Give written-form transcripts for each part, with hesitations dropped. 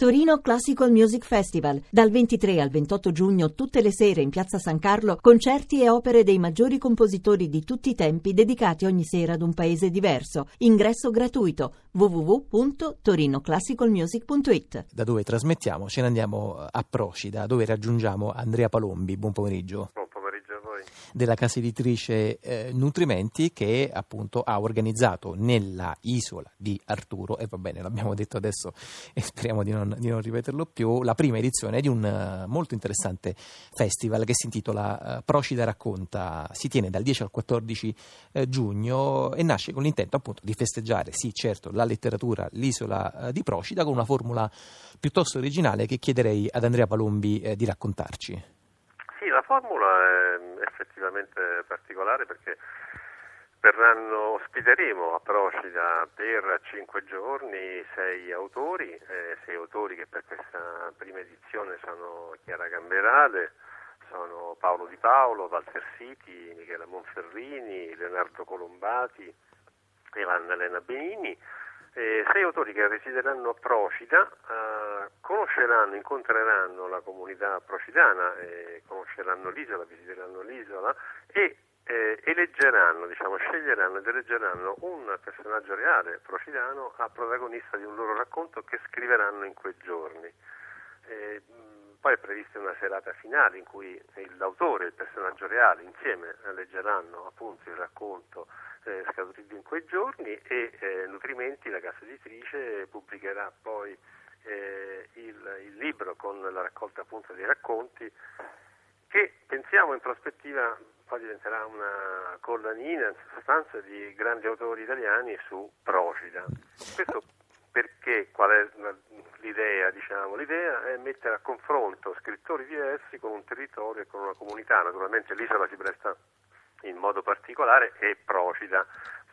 Torino Classical Music Festival. Dal 23 al 28 giugno, tutte le sere in Piazza San Carlo, concerti e opere dei maggiori compositori di tutti i tempi, dedicati ogni sera ad un paese diverso. Ingresso gratuito. www.torinoclassicalmusic.it. Da dove trasmettiamo ce ne andiamo a Procida, dove raggiungiamo Andrea Palombi. Buon pomeriggio. Della casa editrice Nutrimenti, che appunto ha organizzato nella isola di Arturo, e va bene, l'abbiamo detto adesso e speriamo di non ripeterlo più, la prima edizione di un molto interessante festival che si intitola Procida Racconta. Si tiene dal 10 al 14 giugno e nasce con l'intento appunto di festeggiare, sì certo, la letteratura, l'isola di Procida, con una formula piuttosto originale che chiederei ad Andrea Palombi di raccontarci. Sì, la formula è effettivamente particolare perché ospiteremo a Procida per 5 giorni 6 autori, che per questa prima edizione sono Chiara Gamberale, sono Paolo Di Paolo, Walter Siti, Michela Monferrini, Leonardo Colombati, Elena Benini. 6 autori che resideranno a Procida, incontreranno la comunità procidana, conosceranno l'isola, visiteranno l'isola e sceglieranno ed eleggeranno un personaggio reale procidano a protagonista di un loro racconto che scriveranno in quei giorni. Poi è prevista una serata finale in cui l'autore e il personaggio reale insieme leggeranno appunto il racconto scaturito in quei giorni e Nutrimenti, la casa editrice, pubblicherà poi il libro con la raccolta appunto dei racconti, che pensiamo in prospettiva poi diventerà una collanina in sostanza di grandi autori italiani su Procida. Questo perché qual è l'idea? L'idea è mettere a confronto scrittori diversi con un territorio e con una comunità. Naturalmente l'isola si presta in modo particolare e Procida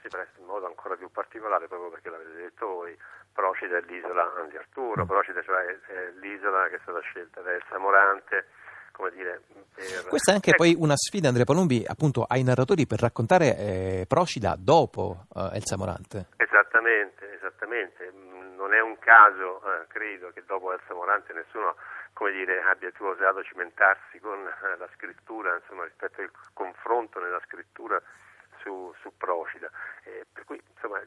si presta in modo ancora più particolare, proprio perché l'avete detto voi. Procida è l'isola di Arturo, Procida cioè è l'isola che è stata scelta da Elsa Morante, come dire. Questa è anche poi una sfida, Andrea Palombi, appunto ai narratori per raccontare Procida dopo Elsa Morante. Esattamente, non è un caso, credo, che dopo Elsa Morante nessuno, abbia più osato cimentarsi con la scrittura, rispetto al confronto nella scrittura su Procida. Per cui,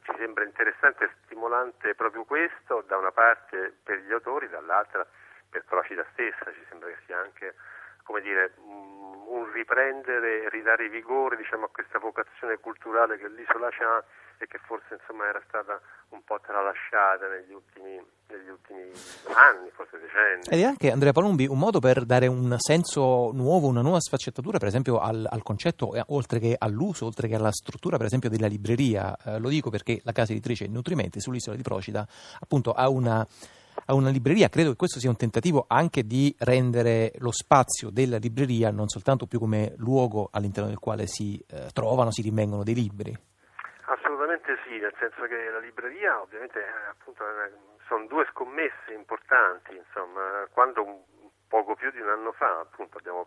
ci sembra interessante e stimolante proprio questo, da una parte per gli autori, dall'altra per Procida stessa. Ci sembra che sia anche, un riprendere, ridare vigore, a questa vocazione culturale che l'isola c'ha e che forse era stata un po' tralasciata negli ultimi anni, forse decenni. Ed è anche, Andrea Palombi, un modo per dare un senso nuovo, una nuova sfaccettatura, per esempio al concetto, oltre che all'uso, oltre che alla struttura, per esempio, della libreria. Lo dico perché la casa editrice Nutrimenti sull'isola di Procida appunto ha una libreria. Credo che questo sia un tentativo anche di rendere lo spazio della libreria non soltanto più come luogo all'interno del quale si trovano, si rimangono dei libri. Assolutamente sì, nel senso che la libreria ovviamente appunto sono 2 scommesse importanti, quando poco più di un anno fa appunto abbiamo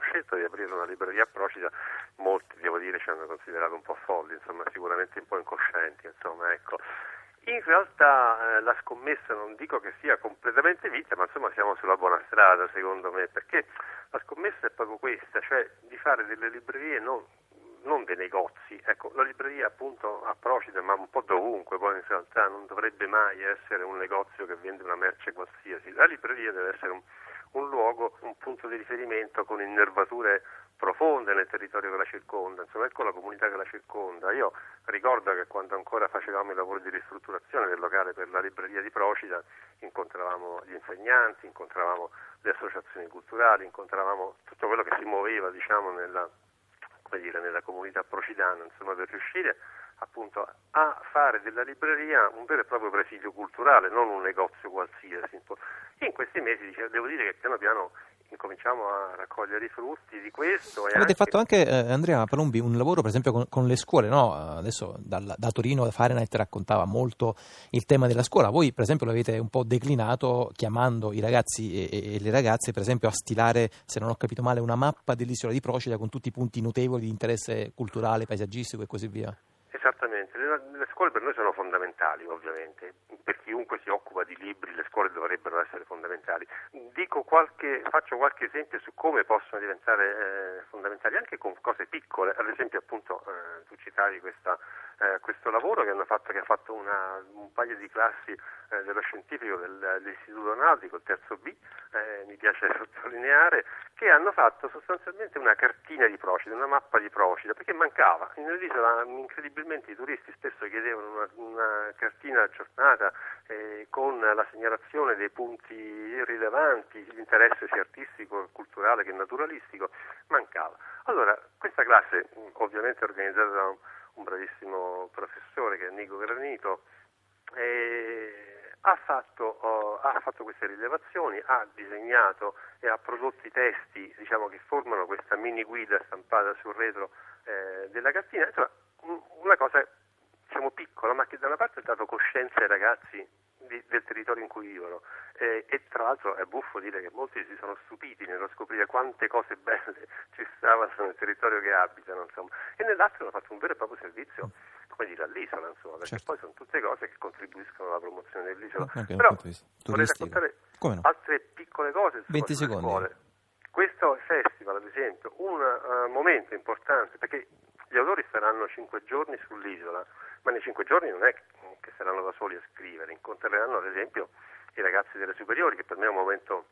scelto di aprire una libreria a Procida, molti devo dire ci hanno considerato un po' folli, sicuramente un po' incoscienti, ecco. In realtà la scommessa non dico che sia completamente vinta, ma siamo sulla buona strada secondo me, perché la scommessa è proprio questa, cioè di fare delle librerie non dei negozi. Ecco, la libreria appunto a Procida, ma un po' dovunque, poi in realtà non dovrebbe mai essere un negozio che vende una merce qualsiasi. La libreria deve essere un luogo, un punto di riferimento con innervature profonde nel territorio che la circonda, ecco la comunità che la circonda. Io ricordo che quando ancora facevamo i lavori di ristrutturazione del locale per la libreria di Procida, incontravamo gli insegnanti, incontravamo le associazioni culturali, incontravamo tutto quello che si muoveva, nella comunità procidana, per riuscire appunto a fare della libreria un vero e proprio presidio culturale, non un negozio qualsiasi. In questi mesi devo dire che piano piano cominciamo a raccogliere i frutti di questo. Avete fatto anche, Andrea Palombi, un lavoro per esempio con le scuole, no? Adesso da Torino Fahrenheit raccontava molto il tema della scuola. Voi per esempio l'avete un po' declinato chiamando i ragazzi e le ragazze per esempio a stilare, se non ho capito male, una mappa dell'isola di Procida con tutti i punti notevoli di interesse culturale, paesaggistico e così via. Esattamente, le scuole per noi sono fondamentali, ovviamente, per chiunque si occupa di libri le scuole dovrebbero essere fondamentali. Faccio qualche esempio su come possono diventare fondamentali anche con cose piccole, ad esempio appunto tu citavi questo lavoro che ha fatto un paio di classi dello scientifico dell'Istituto Nautico, il terzo B, mi piace sottolineare, che hanno fatto sostanzialmente una cartina di Procida, una mappa di Procida, perché mancava, nell'isola incredibilmente i turisti spesso chiedevano una cartina aggiornata con la segnalazione dei punti rilevanti, l'interesse sia artistico, culturale che naturalistico, mancava. Allora, questa classe, ovviamente organizzata da un bravissimo professore che è Nico Granito, ha fatto queste rilevazioni, ha disegnato e ha prodotto i testi, diciamo, che formano questa mini guida stampata sul retro della cartina. Insomma, una cosa, diciamo, piccola, ma che da una parte ha dato coscienza ai ragazzi del territorio in cui vivono, e tra l'altro è buffo dire che molti si sono stupiti nello scoprire quante cose belle ci stavano nel territorio che abitano, insomma, e nell'altro hanno fatto un vero e proprio servizio, come dire, all'isola, insomma, perché certo, poi sono tutte cose che contribuiscono alla promozione dell'isola. Okay, però vorrei raccontare altre piccole cose, insomma, 20 secondi. Questo festival, ad esempio, un momento importante, perché gli autori saranno 5 giorni sull'isola, ma nei 5 giorni non è che saranno da soli a scrivere, incontreranno ad esempio i ragazzi delle superiori, che per me è un momento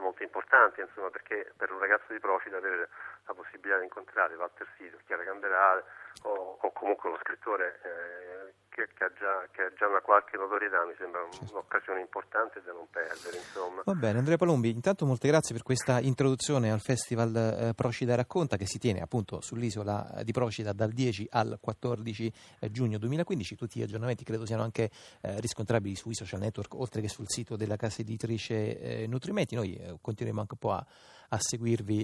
molto importante, insomma, perché per un ragazzo di Procida avere la possibilità di incontrare Walter Siti, Chiara Gamberale o comunque uno scrittore che ha già una qualche notorietà, mi sembra un'occasione importante da non perdere, insomma. Va bene, Andrea Palombi, intanto molte grazie per questa introduzione al Festival Procida Racconta, che si tiene appunto sull'isola di Procida dal 10 al 14 giugno 2015. Tutti gli aggiornamenti credo siano anche riscontrabili sui social network, oltre che sul sito della casa editrice Nutrimenti. Noi continueremo anche un po' a seguirvi.